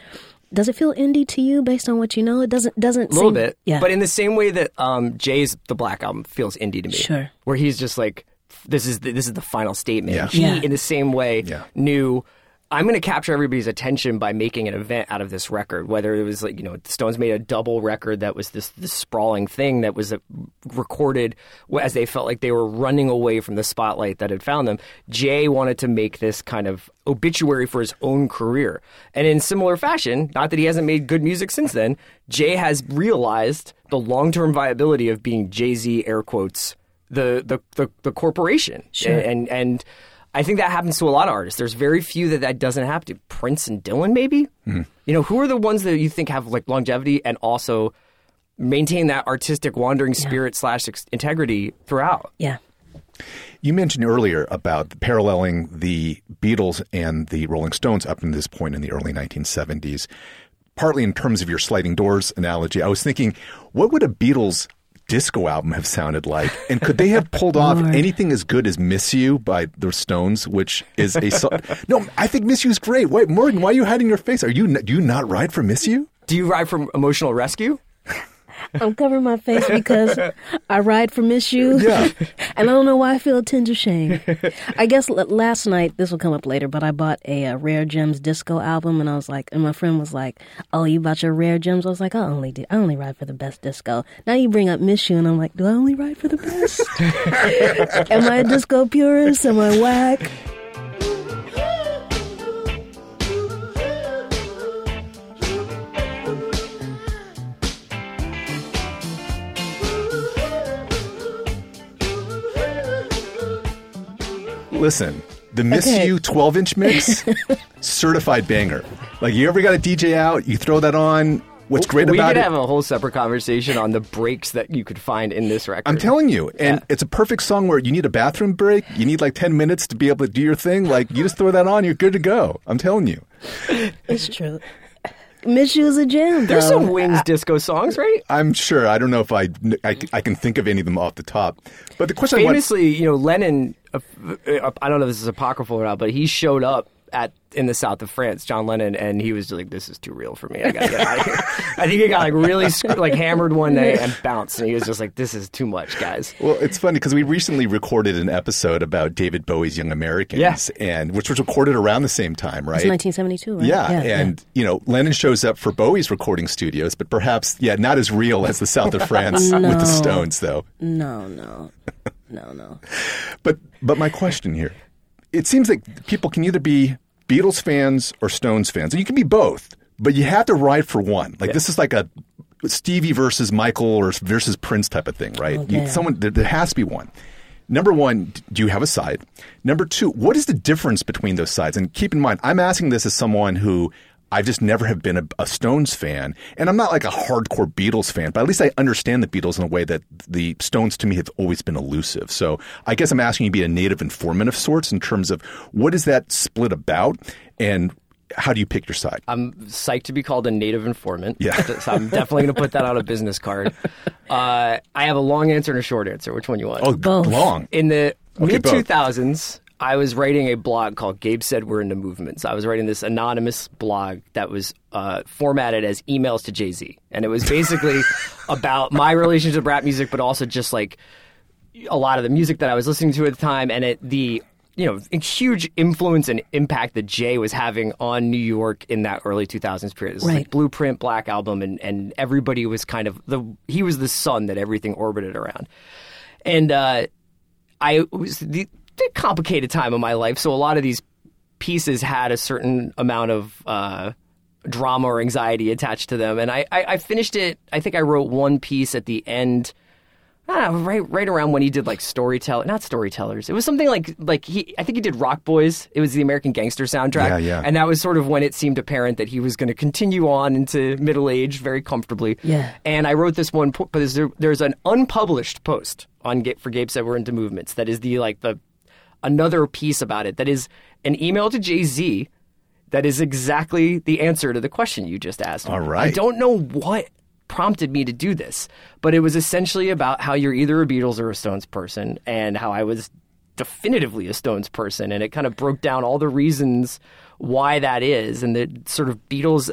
Does it feel indie to you based on what you know? It doesn't doesn't a little seem, bit, yeah. But in the same way that um, Jay's The Black Album feels indie to me, sure, where he's just like this is the, this is the final statement. Yeah. He, yeah. in the same way, yeah. knew. I'm going to capture everybody's attention by making an event out of this record, whether it was like, you know, the Stones made a double record that was this, this sprawling thing that was a, recorded as they felt like they were running away from the spotlight that had found them. Jay wanted to make this kind of obituary for his own career. And in similar fashion, not that he hasn't made good music since then, Jay has realized the long-term viability of being Jay-Z, air quotes, the the, the, the corporation. Sure. And... and, and I think that happens to a lot of artists. There's very few that that doesn't happen to. Prince and Dylan, maybe? Mm-hmm. You know, who are the ones that you think have like longevity and also maintain that artistic wandering yeah. spirit slash integrity throughout. Yeah. You mentioned earlier about paralleling the Beatles and the Rolling Stones up to this point in the early nineteen seventies, partly in terms of your sliding doors analogy. I was thinking, what would a Beatles disco album have sounded like? And could they have pulled off anything as good as Miss You by the Stones, which is a... Sol- no, I think Miss You is great. Wait, Morgan, why are you hiding your face? Are you n- Do you not ride for Miss You? Do you ride for Emotional Rescue? I'm covering my face because I ride for Miss You. Yeah. And I don't know why I feel a tinge of shame. I guess last night, this will come up later, but I bought a, a Rare Gems disco album, and I was like, and my friend was like, oh, you bought your Rare Gems? I was like, I only do, I only ride for the best disco. Now you bring up Miss You, and I'm like, do I only ride for the best? Am I a disco purist? Am I whack? Listen, the Miss okay. You twelve-inch mix, certified banger. Like, you ever got a D J out, you throw that on. What's great we about it... We could have a whole separate conversation on the breaks that you could find in this record. I'm telling you. And yeah. it's a perfect song where you need a bathroom break. You need, like, ten minutes to be able to do your thing. Like, you just throw that on, you're good to go. I'm telling you. It's true. Miss You is a jam, though. There's some Wings disco songs, right? I'm sure. I don't know if I, I, I can think of any of them off the top. But the question Famously, I want... you know, Lennon... I don't know if this is apocryphal or not, but he showed up at in the south of France, John Lennon, and he was like, "This is too real for me. I gotta get out of here." I think he got like really sc- like hammered one night and bounced, and he was just like, "This is too much, guys." Well, it's funny because we recently recorded an episode about David Bowie's Young Americans, yeah. and which was recorded around the same time, right? It's nineteen seventy-two, right? Yeah, yeah and yeah. you know, Lennon shows up for Bowie's recording studios, but perhaps yeah, not as real as the south of France no. with the Stones, though. No, no. No, no. But but my question here, it seems like people can either be Beatles fans or Stones fans. And you can be both, but you have to ride for one. Like yeah. this is like a Stevie versus Michael or versus Prince type of thing, right? Okay. You, someone there, there has to be one. Number one, do you have a side? Number two, what is the difference between those sides? And keep in mind, I'm asking this as someone who I just never have been a, a Stones fan. And I'm not like a hardcore Beatles fan, but at least I understand the Beatles in a way that the Stones to me have always been elusive. So I guess I'm asking you to be a native informant of sorts in terms of what is that split about and how do you pick your side? I'm psyched to be called a native informant. Yeah. So I'm definitely going to put that on a business card. Uh, I have a long answer and a short answer. Which one you want? Oh, both. Long. In the okay, mid two thousands... I was writing a blog called Gabe Said We're Into Movements. I was writing this anonymous blog that was uh, formatted as emails to Jay-Z. And it was basically about my relationship with rap music, but also just like a lot of the music that I was listening to at the time. And it, the you know huge influence and impact that Jay was having on New York in that early two thousands period. It was right. like Blueprint, Black Album, and, and everybody was kind of... the he was the sun that everything orbited around. And uh, I was... the a complicated time in my life, so a lot of these pieces had a certain amount of uh, drama or anxiety attached to them, and I, I, I finished it. I think I wrote one piece at the end, I don't know, right right around when he did like storytell, not storytellers. It was something like like he. I think he did Rock Boys. It was the American Gangster soundtrack, yeah, yeah. and that was sort of when it seemed apparent that he was going to continue on into middle age very comfortably. Yeah, and I wrote this one, but there's, there's an unpublished post on for Gabe Said We're Into Movements that is the like the. Another piece about it that is an email to Jay-Z that is exactly the answer to the question you just asked. All right. I don't know what prompted me to do this, but it was essentially about how you're either a Beatles or a Stones person and how I was definitively a Stones person. And it kind of broke down all the reasons why that is and the sort of Beatles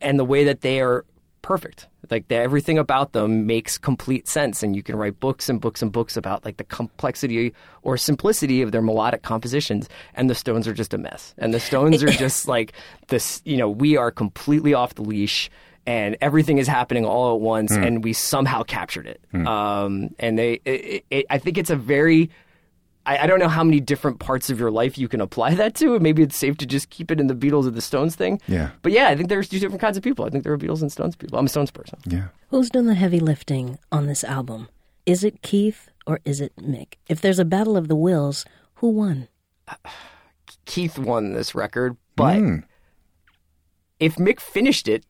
and the way that they are perfect. Like the, everything about them makes complete sense, and you can write books and books and books about like the complexity or simplicity of their melodic compositions. And the Stones are just a mess. And the Stones are just like this. You know, we are completely off the leash, and everything is happening all at once, mm. and we somehow captured it. Mm. Um, and they, it, it, it, I think it's a very. I don't know how many different parts of your life you can apply that to. Maybe it's safe to just keep it in the Beatles or the Stones thing. Yeah. But yeah, I think there's two different kinds of people. I think there are Beatles and Stones people. I'm a Stones person. Yeah. Who's doing the heavy lifting on this album? Is it Keith or is it Mick? If there's a battle of the wills, who won? Uh, Keith won this record, but mm. if Mick finished it,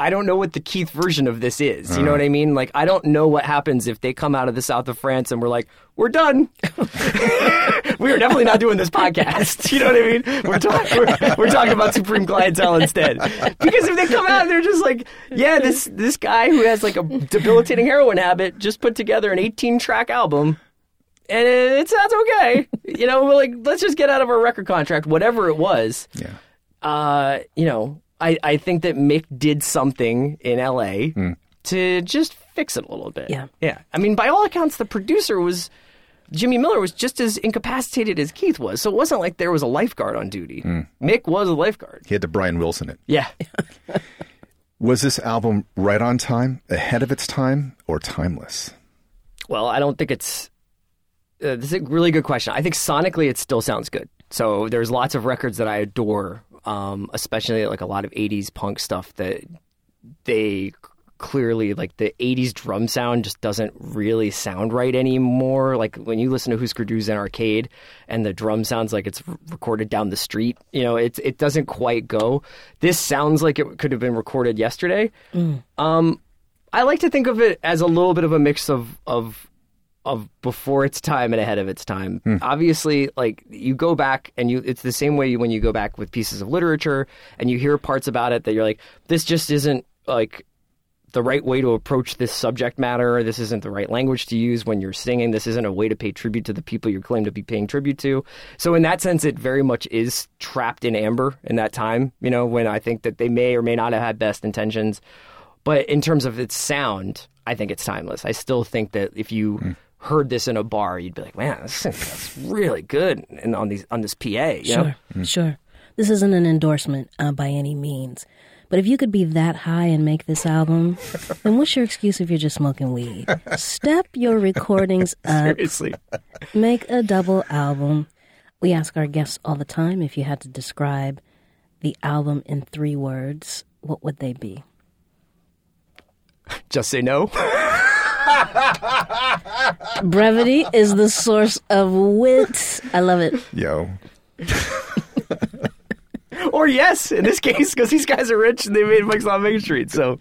I don't know what the Keith version of this is. You know what I mean? Like, I don't know what happens if they come out of the south of France and we're like, we're done. We are definitely not doing this podcast. You know what I mean? We're, talk- we're, we're talking about Supreme Clientele instead. Because if they come out and they're just like, yeah, this, this guy who has like a debilitating heroin habit just put together an eighteen-track album. And it sounds okay. You know, we're like, let's just get out of our record contract, whatever it was. Yeah. Uh, you know, I, I think that Mick did something in L A Mm. to just fix it a little bit. Yeah. Yeah. I mean, by all accounts, the producer was, Jimmy Miller was just as incapacitated as Keith was. So it wasn't like there was a lifeguard on duty. Mm. Mick was a lifeguard. He had to Brian Wilson it. Yeah. Was this album right on time, ahead of its time, or timeless? Well, I don't think it's... Uh, this is a really good question. I think sonically it still sounds good. So there's lots of records that I adore, um, especially like a lot of eighties punk stuff that they clearly, like the eighties drum sound just doesn't really sound right anymore. Like when you listen to Husker Du's in Arcade and the drum sounds like it's recorded down the street, you know, it's, it doesn't quite go. This sounds like it could have been recorded yesterday. Mm. Um, I like to think of it as a little bit of a mix of... of of before its time and ahead of its time. Mm. Obviously, like, you go back and you, it's the same way when you go back with pieces of literature and you hear parts about it that you're like, this just isn't like the right way to approach this subject matter. This isn't the right language to use when you're singing. This isn't a way to pay tribute to the people you claim to be paying tribute to. So in that sense, it very much is trapped in amber in that time, you know, when I think that they may or may not have had best intentions. But in terms of its sound, I think it's timeless. I still think that if you... Mm. heard this in a bar, you'd be like, man, this thing sounds really good and on these on this P A. You sure, know? Mm-hmm. Sure. This isn't an endorsement uh, by any means. But if you could be that high and make this album, then what's your excuse if you're just smoking weed? Step your recordings up. Seriously. Make a double album. We ask our guests all the time, if you had to describe the album in three words, what would they be? Just say no. Brevity is the source of wit. I love it. Yo. Or yes, in this case, because these guys are rich and they made Exile on Main Street. So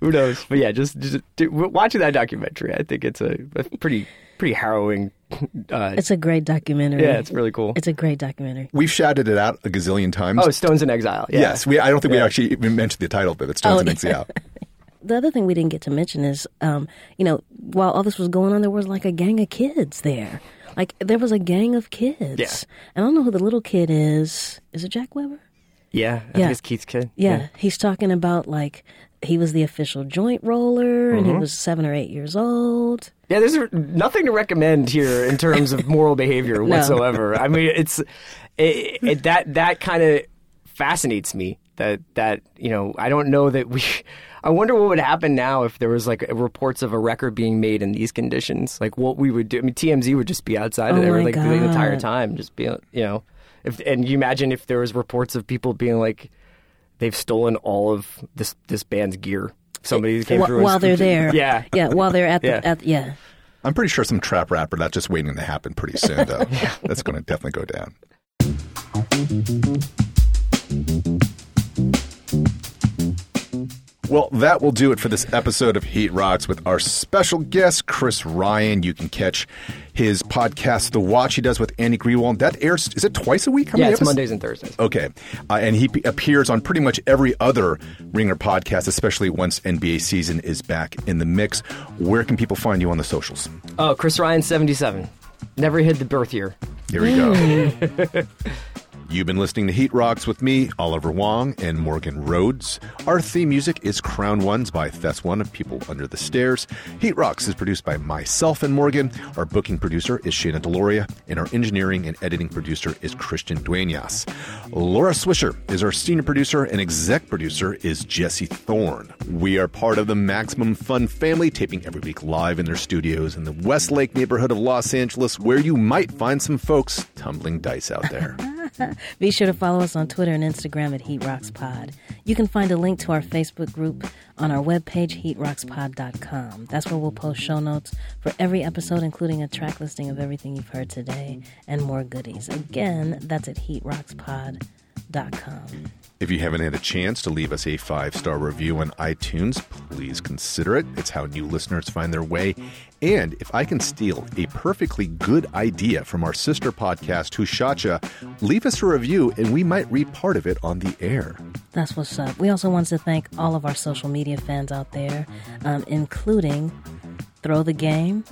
who knows? But yeah, just, just do, watching that documentary, I think it's a, a pretty pretty harrowing. Uh, it's a great documentary. Yeah, it's really cool. It's a great documentary. We've shouted it out a gazillion times. Oh, Stones in Exile. Yeah. Yes, we. I don't think yeah. we actually even mentioned the title, but it's Stones oh, in Exile. Yeah. The other thing we didn't get to mention is, um, you know, while all this was going on, there was like a gang of kids there. Like, there was a gang of kids. Yeah. And I don't know who the little kid is. Is it Jack Weber? Yeah, I yeah. think it's Keith's kid. Yeah. yeah, he's talking about, like, he was the official joint roller, and mm-hmm. he was seven or eight years old. Yeah, there's nothing to recommend here in terms of moral behavior whatsoever. No. I mean, it's it, it, that that kind of fascinates me. That, that, you know, I don't know that we... I wonder what would happen now if there was, like, reports of a record being made in these conditions. Like, what we would do. I mean, T M Z would just be outside oh of there, like, God. the entire time. Just being, you know... if And you imagine if there was reports of people being like, they've stolen all of this this band's gear. Somebody came w- through... While and they're there. Yeah. Yeah, while they're at the... Yeah. At, yeah. I'm pretty sure some trap rapper, that's just waiting to happen pretty soon, though. Yeah. That's going to definitely go down. Well, that will do it for this episode of Heat Rocks with our special guest, Chris Ryan. You can catch his podcast, The Watch, he does with Andy Greenwald. That airs, is it twice a week? How yeah, it's episodes? Mondays and Thursdays. Okay. Uh, and he p- appears on pretty much every other Ringer podcast, especially once N B A season is back in the mix. Where can people find you on the socials? Oh, Chris Ryan, seventy-seven. Never hid the birth year. Here we go. You've been listening to Heat Rocks with me, Oliver Wong, and Morgan Rhodes. Our theme music is Crown Ones by Thess One of People Under the Stairs. Heat Rocks is produced by myself and Morgan. Our booking producer is Shana Deloria, and our engineering and editing producer is Christian Duenas. Laura Swisher is our senior producer, and exec producer is Jesse Thorne. We are part of the Maximum Fun family, taping every week live in their studios in the Westlake neighborhood of Los Angeles, where you might find some folks tumbling dice out there. Be sure to follow us on Twitter and Instagram at Heat Rocks Pod. You can find a link to our Facebook group on our webpage, heat rocks pod dot com. That's where we'll post show notes for every episode, including a track listing of everything you've heard today and more goodies. Again, that's at heat rocks pod dot com. If you haven't had a chance to leave us a five-star review on iTunes, please consider it. It's how new listeners find their way. And if I can steal a perfectly good idea from our sister podcast, Who Shot Ya, leave us a review and we might read part of it on the air. That's what's up. We also want to thank all of our social media fans out there, um, including Throw the Game.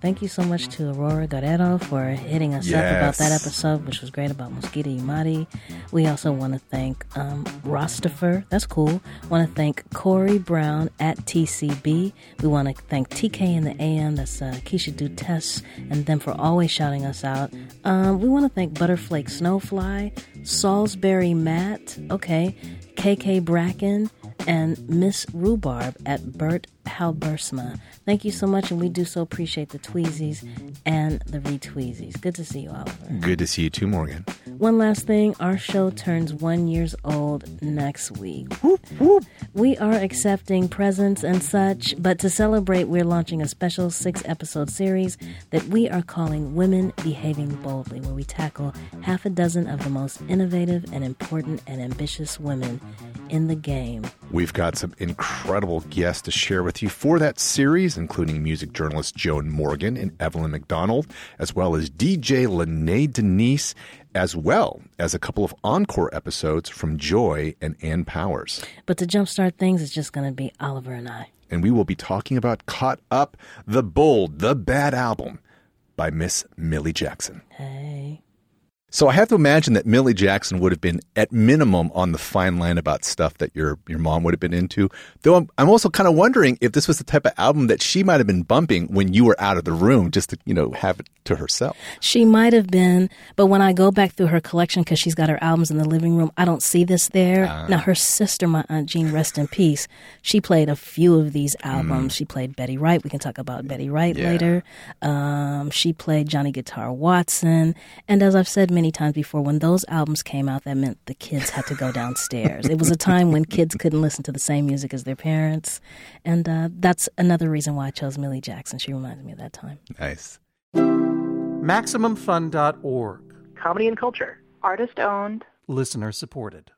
Thank you so much to Aurora Guerrero for hitting us yes. up about that episode, which was great about Mosquito Imati. We also want to thank um, Rostifer. That's cool. Want to thank Corey Brown at T C B. We want to thank T K in the A M. That's uh, Keisha Dutess, and them for always shouting us out. Um, we want to thank Butterflake Snowfly, Salisbury Matt, okay, K K Bracken, and Miss Rhubarb at Bert Halbersma. Thank you so much, and we do so appreciate the tweezies and the retweezies. Good to see you, Oliver. Good to see you too, Morgan. One last thing, our show turns one year old next week. Whoop, whoop. We are accepting presents and such, but to celebrate, we're launching a special six-episode series that we are calling Women Behaving Boldly, where we tackle half a dozen of the most innovative and important and ambitious women in the game. We've got some incredible guests to share with you for that series, including music journalist Joan Morgan and Evelyn McDonald, as well as D J Lene Denise, as well as a couple of encore episodes from Joy and Ann Powers. But to jumpstart things, it's just going to be Oliver and I. And we will be talking about Caught Up, the Bold, the Bad Album by Miss Millie Jackson. Hey. So I have to imagine that Millie Jackson would have been at minimum on the fine line about stuff that your your mom would have been into. Though I'm, I'm also kind of wondering if this was the type of album that she might have been bumping when you were out of the room just to, you know, have it to herself. She might have been. But when I go back through her collection, because she's got her albums in the living room, I don't see this there. Uh, now, her sister, my Aunt Jean, rest in peace, she played a few of these albums. Mm. She played Betty Wright. We can talk about Betty Wright yeah. later. Um, she played Johnny Guitar Watson. And as I've said many Many times before, when those albums came out, that meant the kids had to go downstairs. It was a time when kids couldn't listen to the same music as their parents. And uh, that's another reason why I chose Millie Jackson. She reminded me of that time. Nice. Maximum Fun dot org. Comedy and culture. Artist owned. Listener supported.